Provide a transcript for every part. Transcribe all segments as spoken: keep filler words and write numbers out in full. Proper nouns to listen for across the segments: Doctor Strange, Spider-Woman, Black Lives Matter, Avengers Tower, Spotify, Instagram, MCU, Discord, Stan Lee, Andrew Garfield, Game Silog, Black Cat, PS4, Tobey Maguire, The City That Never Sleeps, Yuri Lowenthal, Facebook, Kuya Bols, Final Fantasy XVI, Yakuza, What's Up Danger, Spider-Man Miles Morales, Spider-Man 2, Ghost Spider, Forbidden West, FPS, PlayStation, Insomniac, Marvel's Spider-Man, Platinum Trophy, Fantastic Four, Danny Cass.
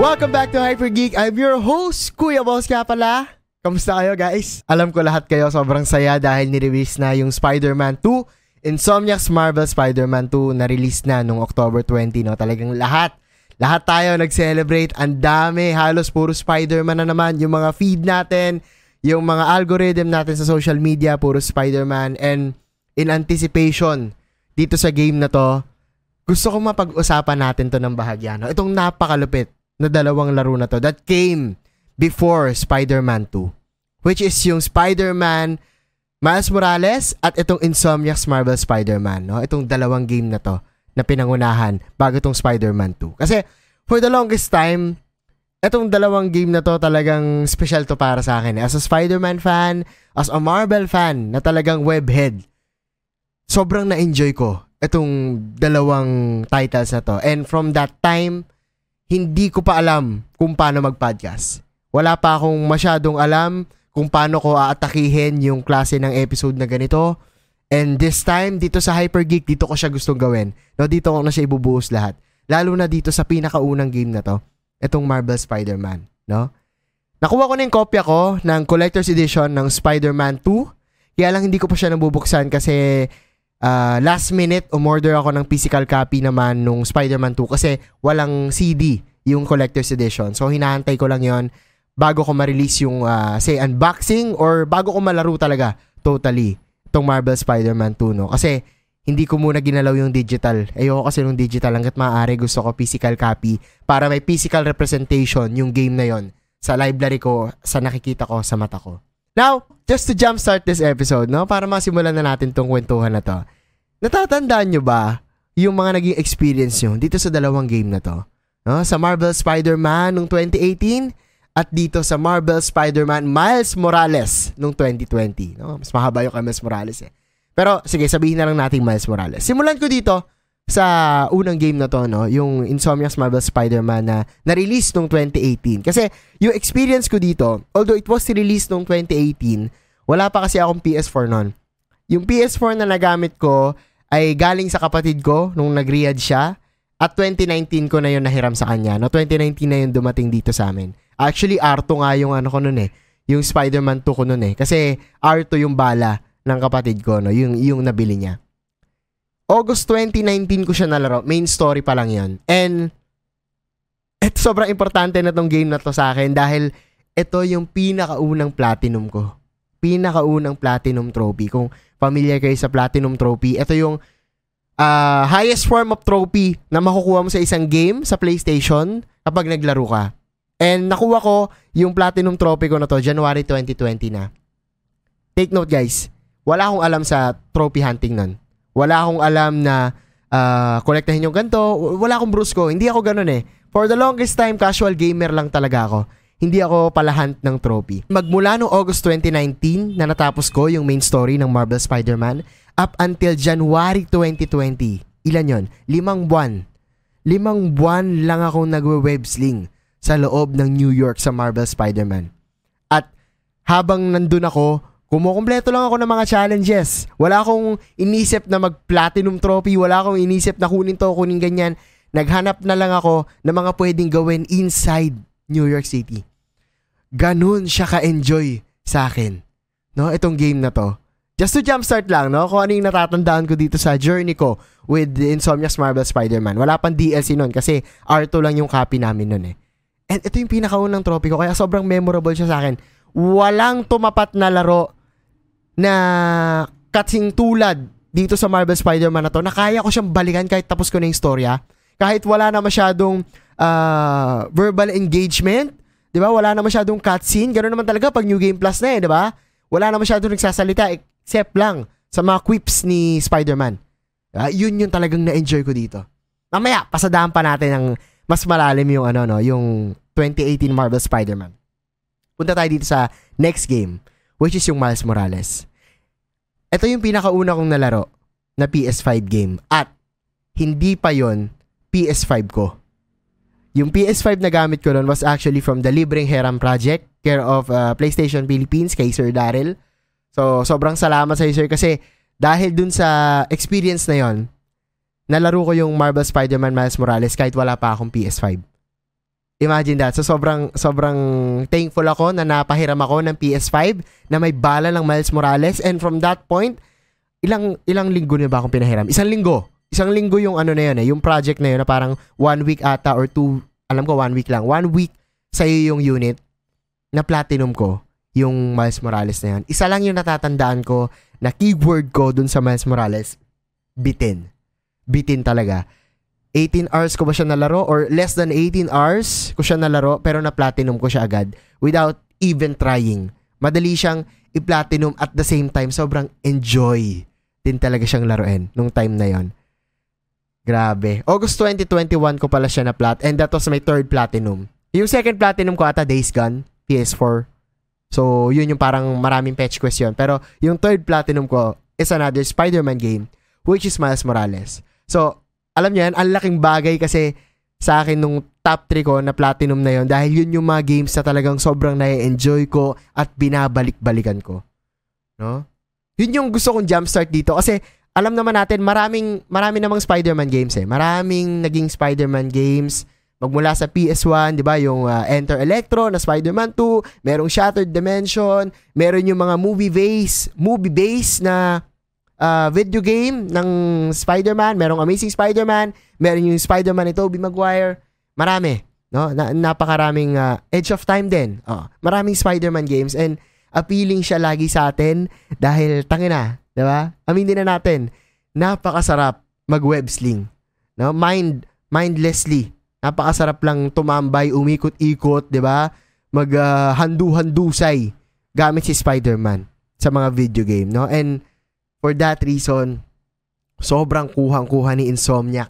Welcome back to Hypergeek. I'm your host, Kuya Bols ka pala. Kamusta kayo, guys? Alam ko lahat kayo sobrang saya dahil nirelease na yung Spider-Man two. Insomniac's Marvel's Spider-Man two na-release na nung October twentieth. No? Talagang lahat. Lahat tayo nag-celebrate. Ang dami. Halos puro Spider-Man na naman. Yung mga feed natin, yung mga algorithm natin sa social media, puro Spider-Man. And in anticipation dito sa game na to, gusto kong mapag-usapan natin to ng bahagyan. No? Itong napakalupit na dalawang laro na to that came before Spider-Man two. Which is yung Spider-Man Miles Morales at itong Insomniac's Marvel's Spider-Man. No? Itong dalawang game na to na pinangunahan bago itong Spider-Man two. Kasi for the longest time, itong dalawang game na to talagang special to para sa akin. As a Spider-Man fan, as a Marvel fan na talagang webhead, sobrang na-enjoy ko itong dalawang titles na to. And from that time, hindi ko pa alam kung paano mag-podcast. Wala pa akong masyadong alam kung paano ko aatakihin yung klase ng episode na ganito. And this time, dito sa Hypergeek, dito ko siya gustong gawin. No, dito ko na siya ibubuhos lahat. Lalo na dito sa pinakaunang game na to, itong Marvel Spider-Man. No? Nakuha ko na yung kopya ko ng Collector's Edition ng Spider-Man two. Kaya lang hindi ko pa siya nabubuksan kasi... Uh, last minute, umorder ako ng physical copy naman nung Spider-Man two kasi walang C D yung Collector's Edition. So, hinahantay ko lang yon bago ko ma-release yung, uh, say, unboxing or bago ko malaro talaga totally itong Marvel Spider-Man two, no? Kasi, hindi ko muna ginalaw yung digital. Ayoko kasi nung digital. Hanggat maaari, gusto ko physical copy para may physical representation yung game na yon sa library ko, sa nakikita ko, sa mata ko. Now, just to jumpstart this episode, no, para masimulan na natin tong kwentuhan na to. Natatandaan nyo ba yung mga naging experience nyo dito sa dalawang game na to? No? Sa Marvel Spider-Man noong twenty eighteen at dito sa Marvel Spider-Man Miles Morales noong twenty twenty. No? Mas mahaba yung kay Miles Morales eh. Pero sige, sabihin na lang natin Miles Morales. Simulan ko dito sa unang game na to, no, yung Insomniac's Marvel Spider-Man na na-release noong twenty eighteen. Kasi yung experience ko dito, although it was released noong twenty eighteen, wala pa kasi akong P S four noon. Yung P S four na nagamit ko ay galing sa kapatid ko nung nag-rehab siya at twenty nineteen ko na yun nahiram sa kanya. No, twenty nineteen na yun dumating dito sa amin. Actually, R two nga yung ano ko noon eh, yung Spider-Man two ko noon eh. Kasi R two yung bala ng kapatid ko, no, yung yung nabili niya. August twenty nineteen ko siya nalaro. Main story pa lang yun. And ito, sobrang importante na tong game na to sa akin dahil ito yung pinakaunang platinum ko. Pinakaunang platinum trophy. Kung familiar kayo sa platinum trophy, ito yung uh, highest form of trophy na makukuha mo sa isang game sa PlayStation kapag naglaro ka. And nakuha ko yung platinum trophy ko na to January twenty twenty na. Take note, guys. Wala akong alam sa trophy hunting nun. Wala akong alam na uh, kolektahin yung ganito. Wala akong brusko. Hindi ako ganun eh. For the longest time, casual gamer lang talaga ako. Hindi ako pala hunt ng trophy. Magmula noong August twenty nineteen na natapos ko yung main story ng Marvel Spider-Man up until January twenty twenty. Ilan yon? Limang buwan. Limang buwan lang ako nagwe-websling sa loob ng New York sa Marvel Spider-Man. At habang nandun ako, kumukumpleto lang ako ng mga challenges. Wala akong inisip na mag-platinum trophy. Wala akong inisip na kunin to, kunin ganyan. Naghanap na lang ako ng mga pwedeng gawin inside New York City. Ganun siya ka-enjoy sa akin, no, itong game na to. Just to jumpstart lang, no, kung ano yung natatandaan ko dito sa journey ko with Insomniac's Marvel Spider-Man. Wala pang D L C nun kasi R two lang yung copy namin nun eh. And ito yung pinakaunang trophy ko kaya sobrang memorable siya sa akin. Walang tumapat na laro na katsing tulad dito sa Marvel Spider-Man na to na kaya ko siyang balikan kahit tapos ko na yung storya. Kahit wala na masyadong uh, verbal engagement, di ba? Wala na masyadong cutscene. Ganoon naman talaga pag New Game Plus na eh, di ba? Wala na masyadong nagsasalita except lang sa mga quips ni Spider-Man. Uh, yun yung talagang na-enjoy ko dito. Mamaya, pasadaan pa natin ng mas malalim yung ano, no, yung twenty eighteen Marvel Spider-Man. Punta tayo dito sa next game, which is yung Miles Morales. Ito yung pinakauna kong nalaro na P S five game. At hindi pa yon P S five ko. Yung P S five na gamit ko noon was actually from the Libreng Heram Project, care of uh, PlayStation Philippines, kay Sir Daryl. So, sobrang salamat sa Sir kasi dahil dun sa experience na yon, nalaro ko yung Marvel Spider-Man Miles Morales kahit wala pa akong P S five. Imagine that. So sobrang sobrang thankful ako na napahiram ako ng P S five na may bala ng Miles Morales, and from that point, ilang ilang linggo na ba akong pinahiram? Isang linggo. Isang linggo yung ano na yun eh, yung project na yun na parang one week ata or two, alam ko one week lang. One week sa'yo yung unit na platinum ko, yung Miles Morales na yun. Isa lang yung natatandaan ko na keyword ko dun sa Miles Morales, bitin. Bitin talaga. eighteen hours ko ba siya nalaro or less than eighteen hours ko siya nalaro pero na-platinum ko siya agad without even trying. Madali siyang i-platinum at the same time. Sobrang enjoy din talaga siyang laruin nung time na yon. Grabe. August twenty twenty-one ko pala siya na-plat and that was my third platinum. Yung second platinum ko ata Days Gone, P S four. So, yun yung parang maraming fetch quest yun. Pero yung third platinum ko is another Spider-Man game which is Miles Morales. So, alam niyo yan, ang laking bagay kasi sa akin nung top three ko na platinum na yon dahil yun yung mga games na talagang sobrang na-enjoy ko at binabalik-balikan ko. No? Yun yung gusto kong jumpstart dito kasi alam naman natin maraming maraming namang Spider-Man games eh. Maraming naging Spider-Man games magmula sa P S one, 'di ba? Yung uh, Enter Electro na Spider-Man two, merong Shattered Dimension, meron yung mga movie base, movie base na Uh, video game ng Spider-Man, merong Amazing Spider-Man, meron yung Spider-Man ni Tobey Maguire. Marami, no? Na- napakaraming uh, Edge of Time din. Oh, maraming Spider-Man games and appealing siya lagi sa atin dahil tangin na, 'di ba? Aminin na natin, napakasarap mag-websling, no? Mind mindlessly. Napakasarap lang tumambay, umikot-ikot, 'di ba? Maghandu-handusay uh, gamit si Spider-Man sa mga video game, no? And for that reason, sobrang kuhang-kuha ni Insomniac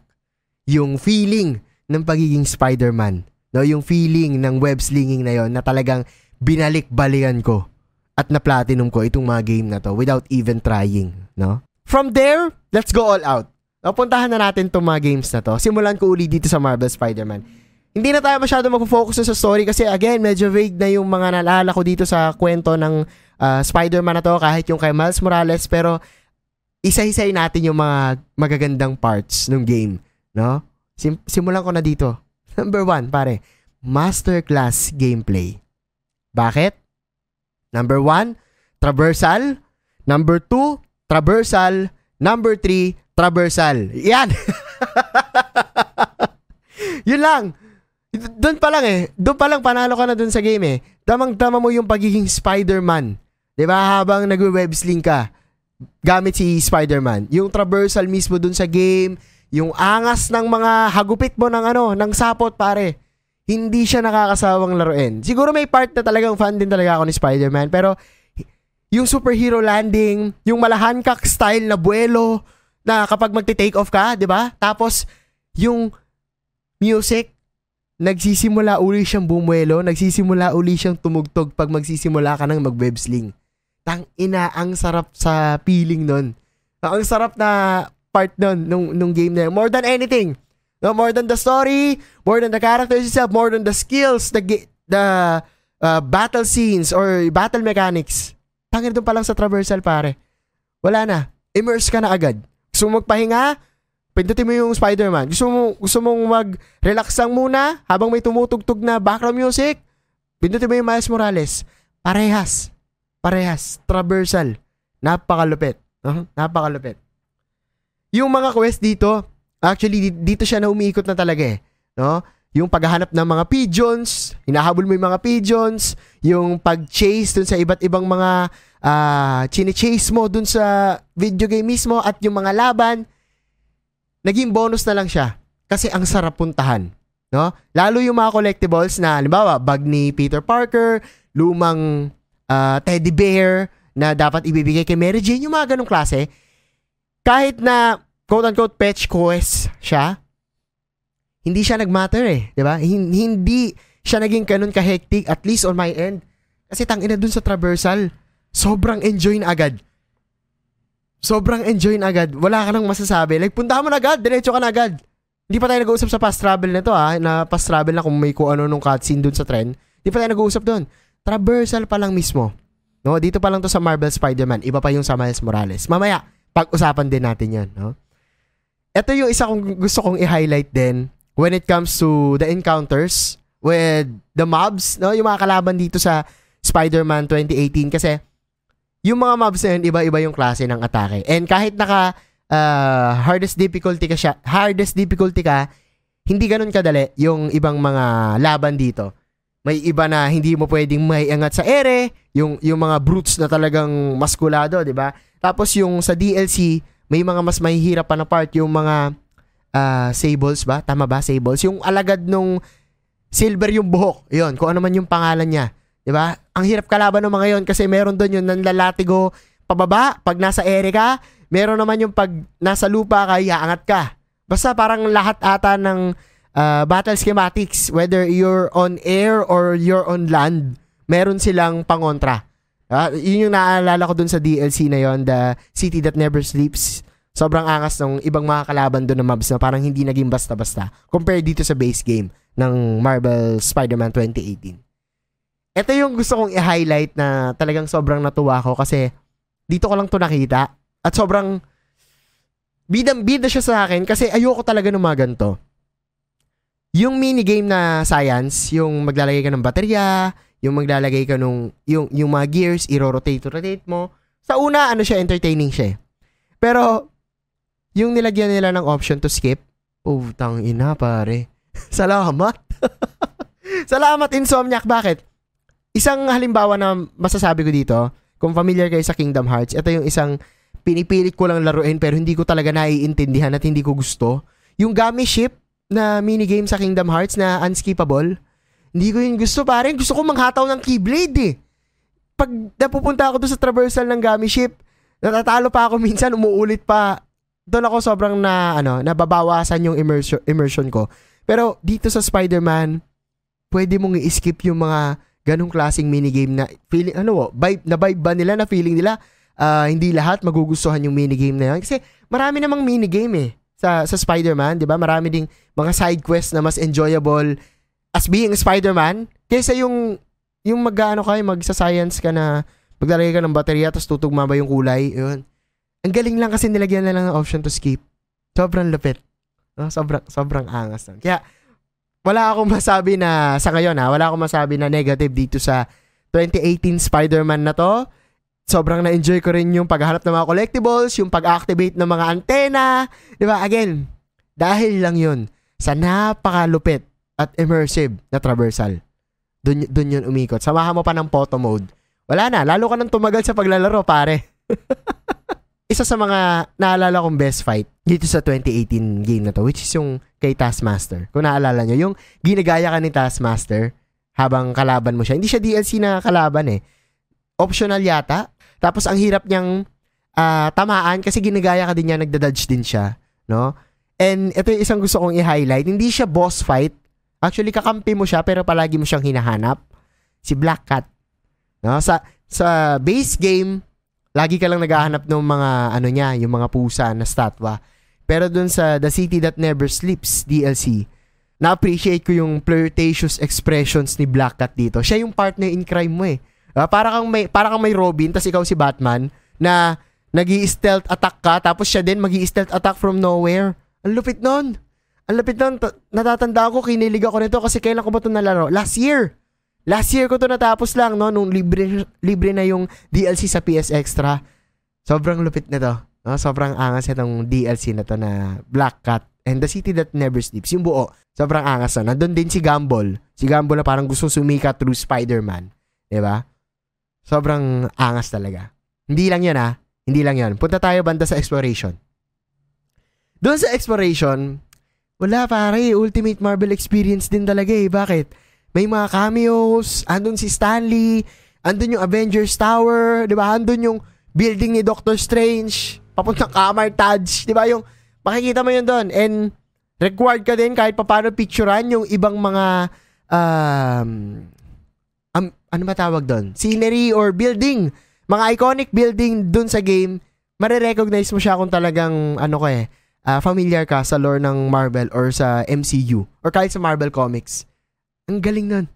yung feeling ng pagiging Spider-Man. No? Yung feeling ng web-slinging na yon na talagang binalik-balikan ko at na-platinum ko itong mga game na to without even trying. No? From there, let's go all out. Puntahan na natin itong mga games na to. Simulan ko uli dito sa Marvel's Spider-Man. Hindi na tayo masyado mag-focus sa story kasi again, medyo vague na yung mga naalala ko dito sa kwento ng uh, Spider-Man na to kahit yung kay Miles Morales pero isa-isahin natin yung mga magagandang parts ng game, no? Sim- simulan ko na dito. Number one, pare. Masterclass gameplay. Bakit? Number one, traversal. Number two, traversal. Number three, traversal. Yan! Yun lang. Doon pa lang eh. Doon pa lang panalo ka na doon sa game eh. Damang-dama mo yung pagiging Spider-Man. Diba? Habang nag-websling ka gamit si Spider-Man. Yung traversal mismo dun sa game, yung angas ng mga hagupit mo ng ano, ng sapot pare. Hindi siya nakakasawang laruin. Siguro may part na talagang fan din talaga ako ni Spider-Man, pero yung superhero landing, yung Malahankak style na buwelo na kapag magte-take off ka, 'di ba? Tapos yung music, nagsisimula uli siyang bumuelo, nagsisimula uli siyang tumugtog pag magsisimula ka nang mag-websling. Tang ina, ang sarap sa feeling nun. Ang sarap na part nun, nung, nung game na yun. More than anything. No, more than the story, more than the characters itself, more than the skills, the, the uh, battle scenes or battle mechanics. Tangin doon pa lang sa traversal, pare. Wala na. Immerse ka na agad. Gusto mo magpahinga? Pindutin mo yung Spider-Man. Gusto mo, gusto mong mag-relax lang muna habang may tumutugtog na background music? Pindutin mo yung Miles Morales. Parehas. Parehas, traversal. Napakalupit. Uh-huh. Napakalupit. Yung mga quest dito, actually, dito siya na umiikot na talaga eh. No? Yung paghahanap ng mga pigeons, hinahabol mo yung mga pigeons, yung pag-chase dun sa iba't ibang mga uh, chine-chase mo dun sa video game mismo at yung mga laban, naging bonus na lang siya. Kasi ang sarap puntahan. No? Lalo yung mga collectibles na, halimbawa, bag ni Peter Parker, lumang Uh, teddy bear na dapat ibibigay kay Mary Jane, yung mga ganong klase. Kahit na quote-unquote fetch quest siya, hindi siya nagmatter eh. Diba? H- hindi siya naging ganun ka-hectic, at least on my end. Kasi tangina dun sa traversal, sobrang enjoy na agad. Sobrang enjoy na agad. Wala ka nang masasabi. Like, puntahan mo na agad, diretso ka na agad. Hindi pa tayo nag-uusap sa fast travel na to ha, na fast travel na kung may kung ano nung cutscene dun sa tren. Hindi pa tayo nag-uusap dun. Traversal pa lang mismo. No, dito pa lang to sa Marvel Spider-Man. Iba pa yung sa Miles Morales. Mamaya, pag-usapan din natin yan. No? Ito yung isa kong gusto kong i-highlight din when it comes to the encounters with the mobs, no? Yung mga kalaban dito sa Spider-Man twenty eighteen kasi yung mga mobs na yun, iba-iba yung klase ng atake. And kahit naka uh, hardest difficulty ka siya, hardest difficulty ka, hindi ganun kadali yung ibang mga laban dito. May iba na hindi mo pwedeng maiangat sa ere, yung yung mga brutes na talagang maskulado, 'di ba? Tapos yung sa D L C, may mga mas mahihirap pa na part, yung mga uh, Sables ba? Tama ba? Sables, yung alagad nung silver yung buhok. 'Yon, kung ano man yung pangalan niya, 'di ba? Ang hirap kalaban ng mga 'yon kasi meron doon yung nanlalatigo pababa pag nasa ere ka, meron naman yung pag nasa lupa ka, iaangat ka. Basta parang lahat ata ng Uh, battle schematics, whether you're on air or you're on land, meron silang pangontra. Uh, yun yung naaalala ko dun sa D L C na yon, The City That Never Sleeps. Sobrang angas ng ibang mga kalaban dun ng mobs na parang hindi naging basta-basta compared dito sa base game ng Marvel's Spider-Man twenty eighteen. Ito yung gusto kong i-highlight na talagang sobrang natuwa ko kasi dito ko lang to nakita at sobrang bidang-bida siya sa akin kasi ayoko talaga ng mga ganito. Yung minigame na science, yung maglalagay ka ng baterya, yung maglalagay ka nung, yung, yung mga gears, iro-rotate-rotate mo. Sa una, ano siya, entertaining siya eh. Pero, yung nilagyan nila ng option to skip, oh, tang ina pare. Salamat. Salamat, Insomniac. Bakit? Isang halimbawa na masasabi ko dito, kung familiar kayo sa Kingdom Hearts, ito yung isang pinipilit ko lang laruin pero hindi ko talaga naiintindihan at hindi ko gusto. Yung Gummy Ship, na minigame sa Kingdom Hearts na unskippable. Hindi ko yun gusto, pare. Gusto ko manghataw ng Keyblade eh. Pag napupunta ako doon sa traversal ng Gummy Ship, natatalo pa ako minsan, umuulit pa. Doon ako sobrang na, ano, nababawasan yung immersion, immersion ko. Pero dito sa Spider-Man, pwede mong i-skip yung mga ganong klaseng minigame na feeling, ano, vibe, na vibe ba nila, na feeling nila, uh, hindi lahat magugustuhan yung minigame na yun. Kasi marami namang minigame eh. Sa, sa Spider-Man, di ba? Marami ding mga side quest na mas enjoyable as being Spider-Man kaysa yung, yung mag-ano kayo, magsa-science ka na, maglalagay ka ng baterya tapos tutugma ba yung kulay, yun. Ang galing lang kasi nilagyan na lang ng option to skip. Sobrang lupit. No? Sobrang, sobrang angas. No? Kaya, wala akong masabi na, sa ngayon ha, wala akong masabi na negative dito sa twenty eighteen Spider-Man na to. Sobrang na-enjoy ko rin yung paghahanap ng mga collectibles, yung pag-activate ng mga antena. Diba? Again, dahil lang yun sa napakalupit at immersive na traversal. Dun, dun yun umikot. Samahan mo pa ng photo mode. Wala na. Lalo ka nang tumagal sa paglalaro, pare. Isa sa mga naalala kong best fight dito sa twenty eighteen game na to, which is yung kay Taskmaster. Kung naalala nyo, yung ginagaya ka ni Taskmaster habang kalaban mo siya. Hindi siya D L C na kalaban eh. Optional yata. Tapos ang hirap niyang uh, tamaan kasi ginagaya ka din niya, nagda-dodge din siya, no? And ito yung isang gusto kong i-highlight. Hindi siya boss fight. Actually, kakampi mo siya pero palagi mo siyang hinahanap. Si Black Cat. No? Sa sa base game, lagi ka lang naghahanap ng mga ano niya, yung mga pusa na statwa. Pero dun sa The City That Never Sleeps D L C, na-appreciate ko yung flirtatious expressions ni Black Cat dito. Siya yung partner in crime mo eh. Uh, para kang may para kang may Robin tas ikaw si Batman na nagii-stealth attack ka tapos siya din magi-stealth attack from nowhere. Ang lupit noon. Ang lupit noon. T- natatanda ko, kinilig ako nito kasi kailan ko ba 'to nalaro? Last year. Last year ko 'to natapos lang no nung libre libre na yung D L C sa P S Extra. Sobrang lupit nito. No, sobrang angas itong D L C na 'to na Black Cat and The City That Never Sleeps. Yung buo. Sobrang angas na. Nandun din si Gumball. Si Gumball na parang gustong sumikat through Spider-Man, 'di ba? Sobrang angas talaga. Hindi lang yun ha. Hindi lang yun. Punta tayo banda sa exploration. Doon sa exploration, wala pare, ultimate Marvel experience din talaga eh. Bakit? May mga cameos, andun si Stan Lee, andun yung Avengers Tower, di ba? Andun yung building ni Doctor Strange, papuntang Kamar-Taj, di ba? Yung, makikita mo yun doon. And required ka din kahit paano picturean yung ibang mga um, Um, ano ba tawag doon? Scenery or building. Mga iconic building doon sa game, marirecognize mo siya kung talagang ano ka eh, uh, familiar ka sa lore ng Marvel or sa M C U or kahit sa Marvel Comics. Ang galing nun.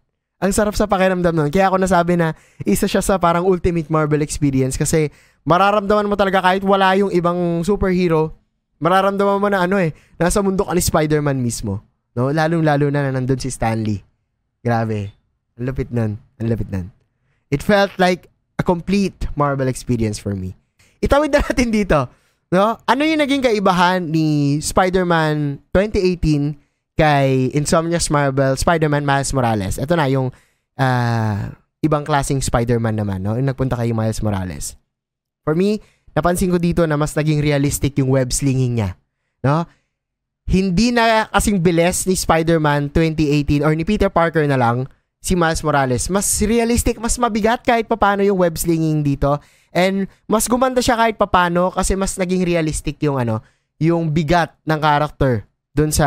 Ang sarap sa pakiramdam nun. Kaya ako nasabi na isa siya sa parang ultimate Marvel experience kasi mararamdaman mo talaga kahit wala yung ibang superhero, mararamdaman mo na ano eh, nasa mundo ka ni Spider-Man mismo. No? Lalong-lalo na na nandun si Stan Lee. Grabe. Ang lupit nun. Ang lupit nun. It felt like a complete Marvel experience for me. Itawid na natin dito. No? Ano yung naging kaibahan ni Spider-Man twenty eighteen kay Insomniac Marvel Spider-Man Miles Morales? Ito na yung uh, ibang klaseng Spider-Man naman, no? Yung nagpunta kay Miles Morales. For me, napansin ko dito na mas naging realistic yung web slinging niya. No? Hindi na kasing bilis ni Spider-Man twenty eighteen or ni Peter Parker na lang si Miles Morales. Mas realistic, mas mabigat kahit papano yung web slinging dito. And mas gumanda siya kahit papano kasi mas naging realistic yung ano, yung bigat ng character dun sa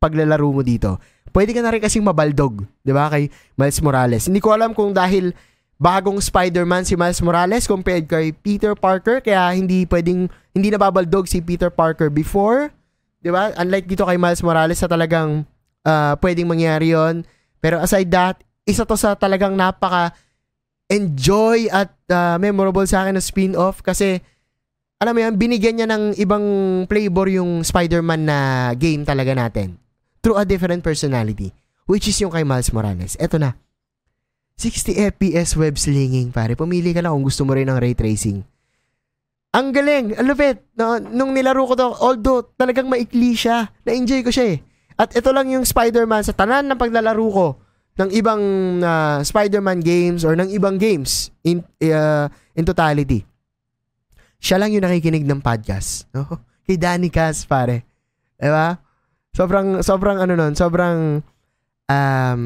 paglalaro mo dito. Pwede ka na rin kasing mabaldog, di ba, kay Miles Morales. Hindi ko alam kung dahil bagong Spider-Man si Miles Morales compared kay Peter Parker, kaya hindi pwedeng, hindi nababaldog si Peter Parker before. Diba? Unlike dito kay Miles Morales sa talagang uh, pwedeng mangyari yon. Pero aside that, isa to sa talagang napaka-enjoy at uh, memorable sa akin na spin-off kasi, alam mo yan, binigyan niya ng ibang flavor yung Spider-Man na game talaga natin. Through a different personality. Which is yung kay Miles Morales. Eto na. sixty F P S web slinging, pare. Pumili ka na kung gusto mo rin ng ray tracing. Ang galing, ang lupit. No, nung nilaro ko to, although talagang maikli siya, na-enjoy ko siya eh. At ito lang yung Spider-Man sa tanan ng paglalaro ko ng ibang uh, Spider-Man games or ng ibang games in uh, in totality. Siya lang yung nakikinig ng podcast, no? Kay Danny Cass, pare. Diba? Sobrang, sobrang ano nun, sobrang um,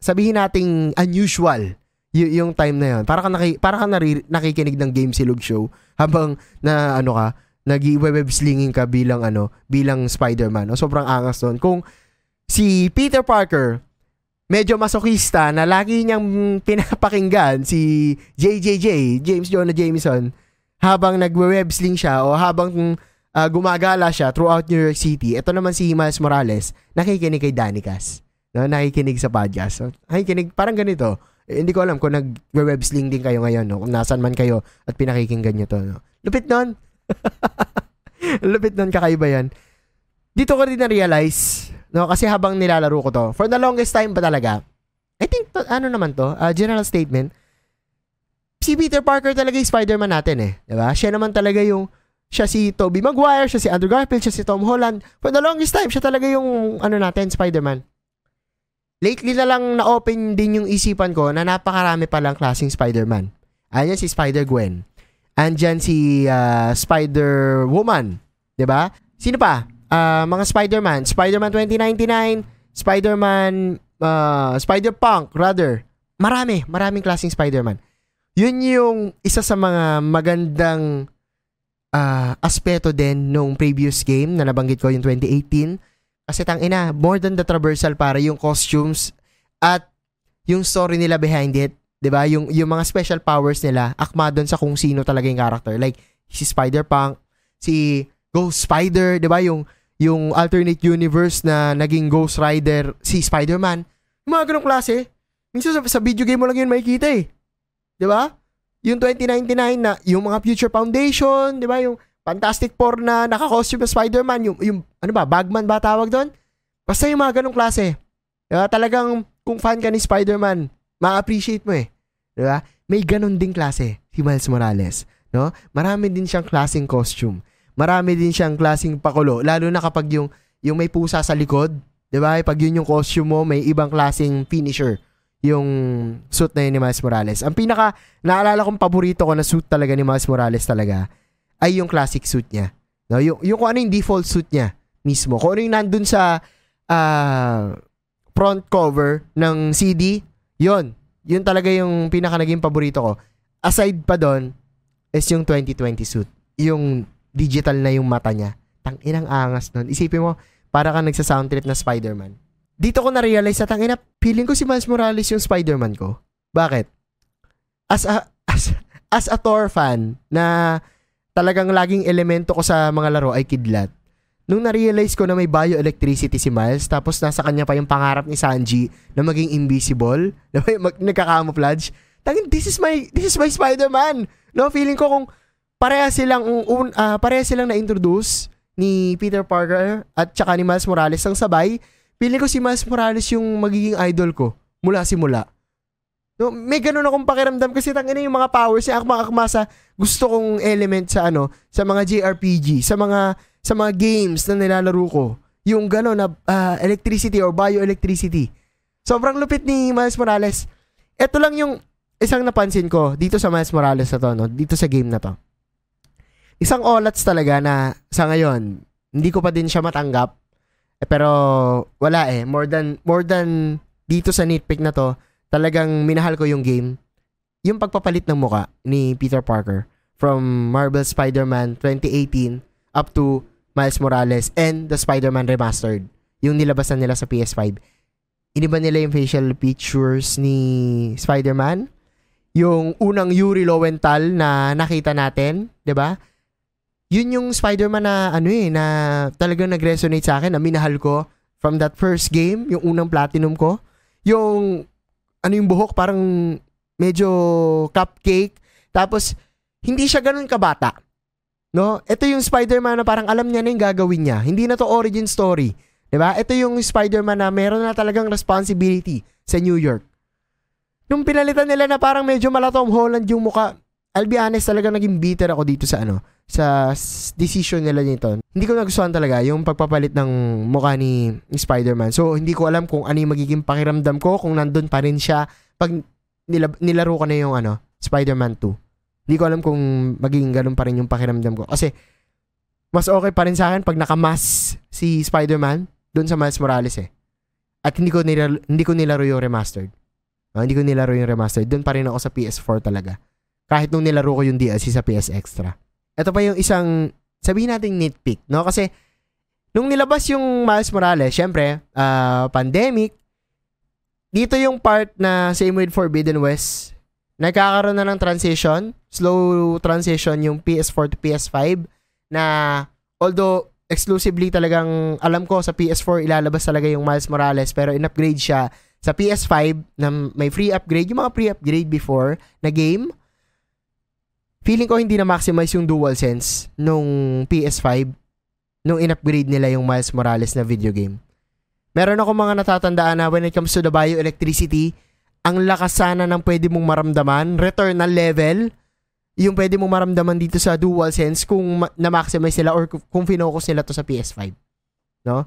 sabihin nating unusual y- yung time na yun. Para ka, naki- para ka nari- nakikinig ng Game Silog Show habang na ano ka, nag-web slinging ka bilang ano, bilang Spider-Man. O, sobrang angas nun. Kung si Peter Parker, medyo masokista na lagi niyang pinapakinggan si J J J, James Jonah Jameson, habang nag-web sling siya o habang uh, gumagala siya throughout New York City. Ito naman si Miles Morales, nakikinig kay Danny Cass. No, nakikinig sa podcast. So, nakikinig parang ganito. Eh, hindi ko alam kung nag-web sling din kayo ngayon, no? Kung nasaan man kayo at pinakikinggan nyo to. No? Lupit nun. Lupit nun, kakaiba yan. Dito ko rin na-realize, no? Kasi habang nilalaro ko to, for the longest time pa talaga, I think, to, ano naman to, uh, general statement, si Peter Parker talaga yung Spider-Man natin eh. Diba? Siya naman talaga yung, siya si Tobey Maguire, siya si Andrew Garfield, siya si Tom Holland. For the longest time, siya talaga yung, ano natin, Spider-Man. Lately na lang na-open din yung isipan ko na napakarami palang klaseng Spider-Man. Ayan si Spider-Gwen. Andyan si uh, Spider-Woman. Diba? Sino pa? Uh, mga Spider-Man. Spider-Man twenty ninety-nine, Spider-Man, uh, Spider-Punk, rather. Marami. Maraming klaseng Spider-Man. Yun yung isa sa mga magandang uh, aspeto din nung previous game na nabanggit ko yung twenty eighteen. Kasi tangina, more than the traversal para yung costumes at yung story nila behind it. Diba? Yung, yung mga special powers nila, akma doon sa kung sino talaga yung character. Like, si Spider-Punk, si Ghost Spider, diba? Yung, yung alternate universe na naging Ghost Rider, si Spider-Man. Mga ganong klase. Minsan sa, sa video game mo lang yun makikita eh. Diba? Yung twenty ninety-nine na, yung mga Future Foundation, diba? Yung Fantastic Four na naka-costume na Spider-Man, yung, yung, ano ba, Bagman ba tawag doon? Basta yung mga ganong klase. Diba? Talagang, kung fan ka ni Spider-Man, ma-appreciate mo eh. Diba? May ganun ding klase, si Miles Morales. No? Marami din siyang klaseng costume. Marami din siyang klaseng pakulo. Lalo na kapag yung, yung may pusa sa likod, diba? Pag yun yung costume mo, may ibang klaseng finisher yung suit na yun ni Miles Morales. Ang pinaka, naalala kong paborito ko na suit talaga ni Miles Morales talaga, ay yung classic suit niya. No? Yung, yung kung ano yung default suit niya mismo. Kung ano yung nandun sa uh, front cover ng C D, yun. Yun talaga yung pinaka naging paborito ko. Aside pa doon, is yung twenty twenty suit. Yung digital na yung mata niya. Tanginang angas nun. Isipin mo, para kang nagsasoundtrip na Spider-Man. Dito ko na-realize na tangina, feeling ko si Miles Morales yung Spider-Man ko. Bakit? As a, as, as a Thor fan, na talagang laging elemento ko sa mga laro ay kidlat. Nung na-realize ko na may bioelectricity si Miles, tapos nasa kanya pa yung pangarap ni Sanji na maging invisible, na mag, nagka-camouflage, tangin, this is my, this is my Spider-Man! No, feeling ko kung pareha silang, un, uh, pareha silang na-introduce ni Peter Parker at saka ni Miles Morales ang sabay, Pili ko si Miles Morales yung magiging idol ko mula simula. No, may ganun akong pakiramdam kasi tangina yung mga powers niya, akma-akma sa gusto kong element sa ano, sa mga J R P G, sa mga sa mga games na nilalaro ko. Yung ganun na uh, electricity or bioelectricity. Sobrang lupit ni Miles Morales. Ito lang yung isang napansin ko dito sa Miles Morales na to, no, dito sa game na to. Isang olats talaga na sa ngayon, hindi ko pa din siya matanggap. Eh, pero wala eh, more than more than dito sa nitpick na to. Talagang minahal ko yung game. Yung pagpapalit ng muka ni Peter Parker from Marvel's Spider-Man twenty eighteen up to Miles Morales and the Spider-Man Remastered. Yung nilabasan nila sa P S five. Iniba nila yung facial features ni Spider-Man. Yung unang Yuri Lowenthal na nakita natin, di ba? Yun yung Spider-Man na ano eh, na talagang nag-resonate sa akin, na minahal ko from that first game, yung unang platinum ko. Yung ano yung buhok, parang medyo cupcake. Tapos, hindi siya ganun kabata. No? Ito yung Spider-Man na parang alam niya na yung gagawin niya. Hindi na to origin story. Diba? Ito yung Spider-Man na meron na talagang responsibility sa New York. Nung pinalitan nila na parang medyo mala Tom Holland yung muka, I'll be honest, talaga naging bitter ako dito sa ano, sa decision nila nito. Hindi ko nagustuhan talaga yung pagpapalit ng mukha ni Spider-Man. So, hindi ko alam kung ano yung magiging pakiramdam ko kung nandun pa rin siya pag nilab- nilaro ko na yung ano, Spider-Man two. Hindi ko alam kung magiging ganun pa rin yung pakiramdam ko. Kasi, mas okay pa rin sa akin pag nakamas si Spider-Man doon sa Miles Morales eh. At hindi ko nilaro, hindi ko nilaro yung remastered. No, hindi ko nilaro yung remastered. Doon pa rin ako sa P S four talaga. Kahit nung nilaro ko yung D L C sa P S Extra. Ito pa yung isang, sabihin natin nitpick, no? Kasi, nung nilabas yung Miles Morales, syempre, uh, pandemic, dito yung part na same with Forbidden West, nagkakaroon na ng transition, slow transition yung P S four to P S five, na although exclusively talagang, alam ko, sa P S four ilalabas talaga yung Miles Morales, pero in-upgrade siya sa P S five na may free upgrade, yung mga pre-upgrade before na game. Feeling ko hindi na-maximize yung DualSense nung P S five nung in-upgrade nila yung Miles Morales na video game. Meron ako mga natatandaan na when it comes to the bioelectricity, ang lakas sana ng pwede mong maramdaman, return na level, yung pwede mong maramdaman dito sa DualSense kung na-maximize nila or kung finocus nila to sa P S five. No?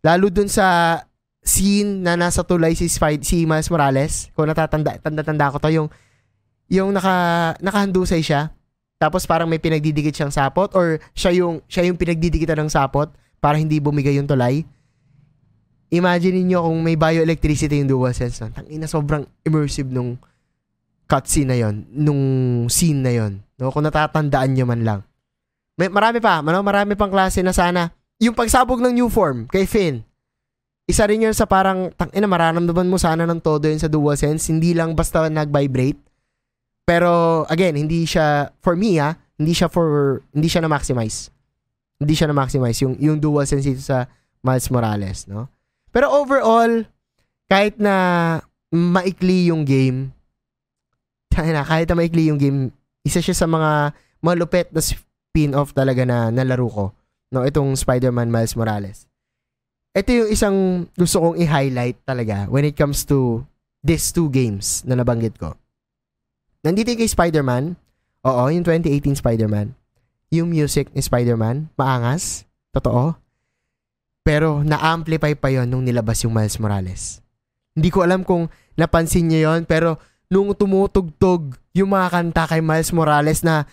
Lalo dun sa scene na nasa tulay si, si Miles Morales, kung natatanda, tanda-tanda ko to, yung yung naka nakahandusay siya tapos parang may pinagdidikit siyang sapot or siya yung siya yung pinagdidikitan ng sapot para hindi bumigay yung tulay. Imagine niyo kung may bioelectricity yung DualSense nun. Tangina, sobrang immersive nung cutscene na yon, nung scene na yon. No, kung natatandaan niyo man lang. May marami pa, ano, marami pang klase na sana. Yung pagsabog ng new form kay Finn. Isa rin yun sa parang tangina, mararamdaman mo sana ng todo yun sa DualSense, hindi lang basta nag-vibrate. Pero again, hindi siya for me ah, hindi siya for hindi siya na-maximize. Hindi siya na-maximize yung yung DualSense dito sa Miles Morales, no? Pero overall, kahit na maikli yung game, kahit na maikli yung game, isa siya sa mga malupit na spin-off talaga na nalaro ko, no, itong Spider-Man Miles Morales. Ito yung isang gusto kong i-highlight talaga when it comes to these two games na nabanggit ko. Nandito kay Spider-Man. Oo, yung twenty eighteen Spider-Man. Yung music ni Spider-Man, maangas. Totoo. Pero na-amplify pa yon nung nilabas yung Miles Morales. Hindi ko alam kung napansin niyo yon, pero nung tumutugtog yung mga kanta kay Miles Morales na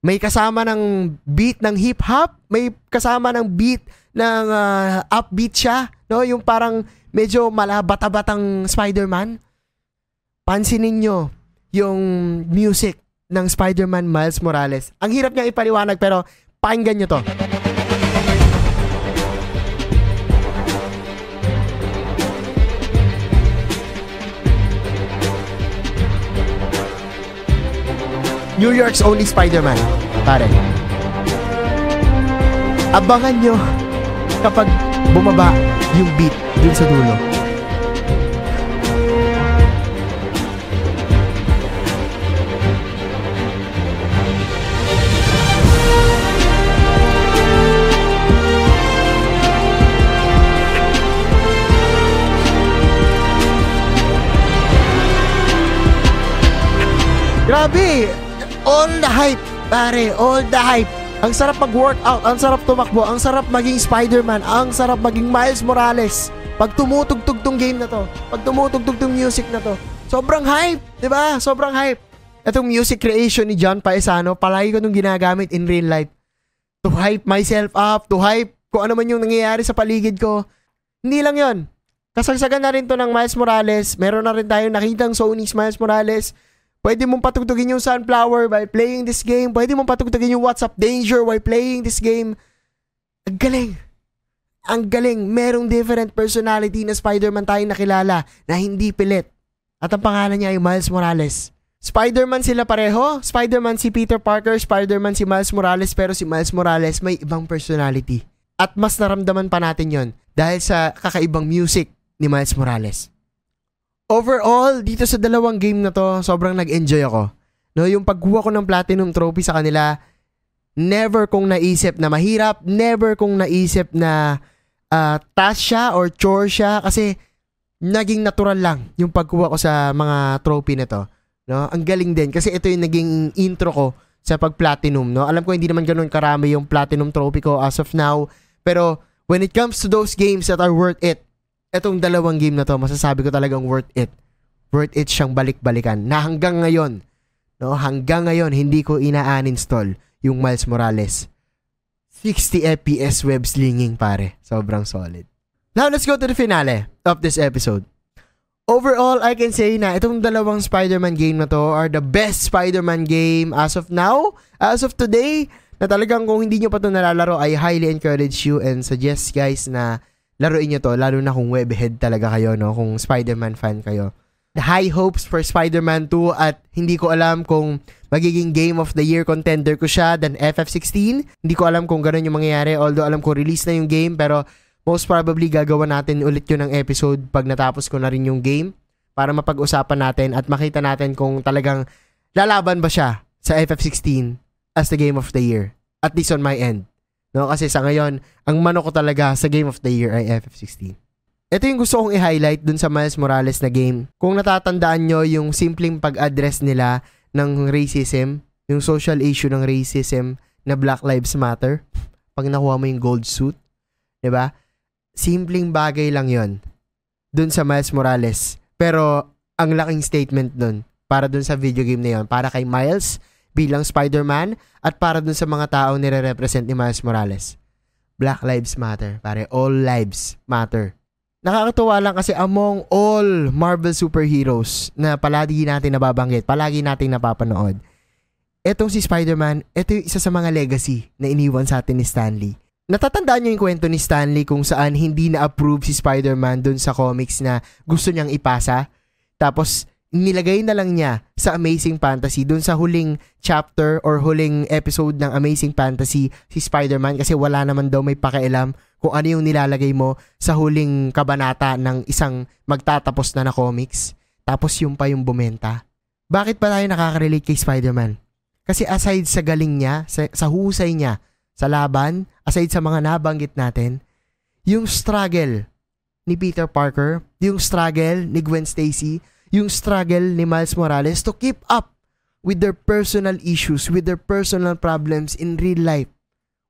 may kasama ng beat ng hip-hop, may kasama ng beat ng uh, upbeat siya, no? Yung parang medyo malabata-batang Spider-Man. Pansinin niyo yung music ng Spider-Man Miles Morales. Ang hirap niyang ipaliwanag pero pakinggan niyo to. New York's only Spider-Man. Pare. Abangan niyo kapag bumaba yung beat dun sa dulo. grabe. All the hype, pare. All the hype. Ang sarap mag-workout. Ang sarap tumakbo. Ang sarap maging Spider-Man. Ang sarap maging Miles Morales. Pag tumutugtog tong game na to. Pag tumutugtog tong music na to. Sobrang hype. Diba? Sobrang hype. Itong music creation ni John Paesano, palagi ko nung ginagamit in real life. To hype myself up. To hype kung ano man yung nangyayari sa paligid ko. Hindi lang yon. Kasagsagan na rin to ng Miles Morales. Meron na rin tayong nakitang Sony's Miles Morales. Pwede mong patugtugin yung Sunflower by playing this game. Pwede mong patugtugin yung What's Up Danger by playing this game. Ang galing. Ang galing. Merong different personality na Spider-Man tayong nakilala na hindi pilit. At ang pangalan niya ay Miles Morales. Spider-Man sila pareho. Spider-Man si Peter Parker, Spider-Man si Miles Morales. Pero si Miles Morales may ibang personality. At mas naramdaman pa natin yon dahil sa kakaibang music ni Miles Morales. Overall, dito sa dalawang game na to, sobrang nag-enjoy ako. No, yung pagkuha ko ng Platinum Trophy sa kanila, never kong naisip na mahirap, never kong naisip na uh, task siya or chore siya kasi naging natural lang yung pagkuha ko sa mga trophy na to. No, ang galing din kasi ito yung naging intro ko sa pag-platinum. No? Alam ko hindi naman ganoon karami yung Platinum Trophy ko as of now, pero when it comes to those games that are worth it, etong dalawang game na to, masasabi ko talagang worth it. Worth it siyang balik-balikan. Na hanggang ngayon, no, hanggang ngayon, hindi ko ina-uninstall yung Miles Morales. sixty F P S web slinging, pare. Sobrang solid. Now, let's go to the finale of this episode. Overall, I can say na itong dalawang Spider-Man game na to are the best Spider-Man game as of now, as of today, na talagang kung hindi nyo pa to nalalaro, I highly encourage you and suggest guys na laruin nyo to, lalo na kung webhead talaga kayo, no? Kung Spider-Man fan kayo. The high hopes for Spider-Man two at hindi ko alam kung magiging Game of the Year contender ko siya than F F sixteen. Hindi ko alam kung ganun yung mangyayari, although alam ko release na yung game, pero most probably gagawa natin ulit yun ng episode pag natapos ko na rin yung game para mapag-usapan natin at makita natin kung talagang lalaban ba siya sa F F sixteen as the Game of the Year. At least on my end. No, kasi sa ngayon, ang mano ko talaga sa Game of the Year ay F F sixteen. Ito yung gusto kong i-highlight dun sa Miles Morales na game. Kung natatandaan nyo yung simpleng pag-address nila ng racism, yung social issue ng racism na Black Lives Matter, pag nakuha mo yung gold suit, di ba? Simpleng bagay lang yon dun sa Miles Morales. Pero ang laking statement dun para dun sa video game na yon, para kay Miles bilang Spider-Man at para dun sa mga taong nire-represent ni Miles Morales. Black Lives Matter, pare. All lives matter. Nakakatuwa lang kasi among all Marvel superheroes na palagi natin nababanggit, palagi natin napapanood, etong si Spider-Man, ito yung isa sa mga legacy na iniwan sa atin ni Stan Lee. Natatandaan nyo yung kwento ni Stan Lee kung saan hindi na-approve si Spider-Man dun sa comics na gusto niyang ipasa. Tapos, nilagay na lang niya sa Amazing Fantasy, dun sa huling chapter or huling episode ng Amazing Fantasy si Spider-Man, kasi wala naman daw may pakialam kung ano yung nilalagay mo sa huling kabanata ng isang magtatapos na na comics. Tapos yung pa yung bumenta. Bakit pa tayo nakaka-relate kay Spider-Man? Kasi aside sa galing niya, sa, sa husay niya, sa laban, aside sa mga nabanggit natin, yung struggle ni Peter Parker, yung struggle ni Gwen Stacy, yung struggle ni Miles Morales to keep up with their personal issues, with their personal problems in real life,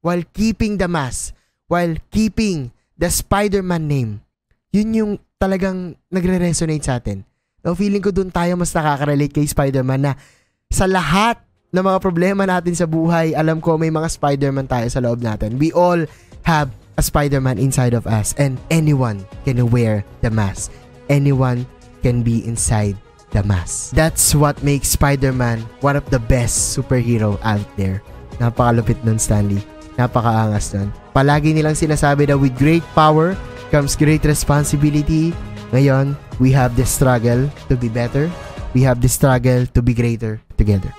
while keeping the mask, while keeping the Spider-Man name. Yun yung talagang nagre-resonate sa atin. No, feeling ko dun tayo mas nakaka-relate kay Spider-Man na sa lahat ng mga problema natin sa buhay, alam ko may mga Spider-Man tayo sa loob natin. We all have a Spider-Man inside of us, and anyone can wear the mask. Anyone can be inside the mask. That's what makes Spider-Man one of the best superhero out there. Napakalupit nun, Stan Lee. Napakaangas nun. Palagi nilang sinasabi na with great power comes great responsibility. Ngayon, we have the struggle to be better. We have the struggle to be greater together.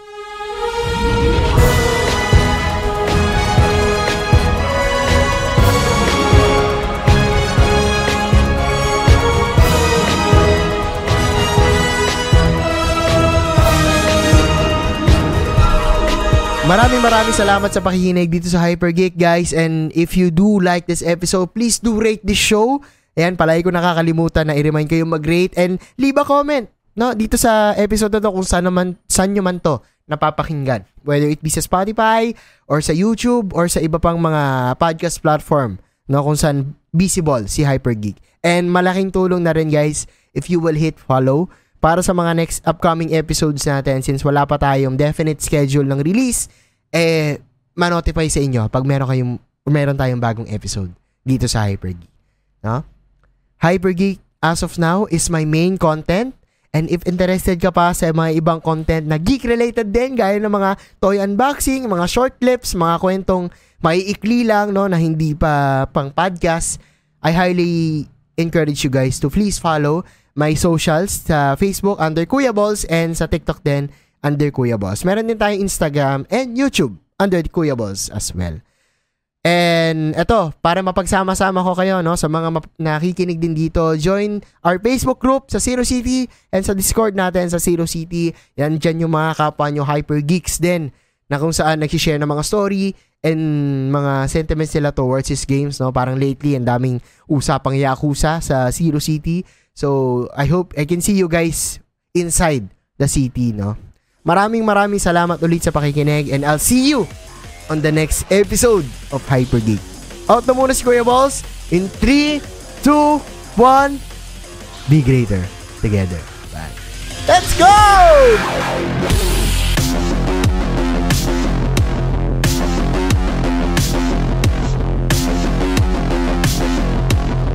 Maraming maraming salamat sa pakikinig dito sa Hypergeek, guys. And if you do like this episode, please do rate this show. Ayan, palagi ko nakakalimutan na i-remind kayo mag-rate and leave a comment, no, dito sa episode na to kung saan naman, saan nyo man to napapakinggan. Whether it be sa Spotify or sa YouTube or sa iba pang mga podcast platform, no, kung saan visible si Hypergeek. And malaking tulong na rin, guys, if you will hit follow para sa mga next upcoming episodes natin, since wala pa tayong definite schedule ng release, eh, manotify sa inyo pag meron kayong, meron tayong bagong episode dito sa Hypergeek. No? Hypergeek, as of now, is my main content. And if interested ka pa sa mga ibang content na geek-related din, gaya ng mga toy unboxing, mga short clips, mga kwentong maiikli lang, no, na hindi pa pang podcast, I highly encourage you guys to please follow my socials sa Facebook under Kuya Bols and sa TikTok din under Kuya Bols. Meron din tayong Instagram and YouTube under Kuya Bols as well. And eto, para mapagsama-sama ko kayo, no, sa mga map- nakikinig din dito, join our Facebook group sa Zero City and sa Discord natin sa Zero City. Yan, dyan yung mga kapwa nyo Hypergeeks din, na kung saan nagsishare ng mga story and mga sentiments nila towards his games, no. Parang lately, ang daming usapang Yakuza sa Zero City. So, I hope I can see you guys inside the city, no. Maraming maraming salamat ulit sa pakikinig, and I'll see you on the next episode of Hypergeek. Out na muna si Kuya Bols. In three, two, one, be greater together. Bye. Let's go!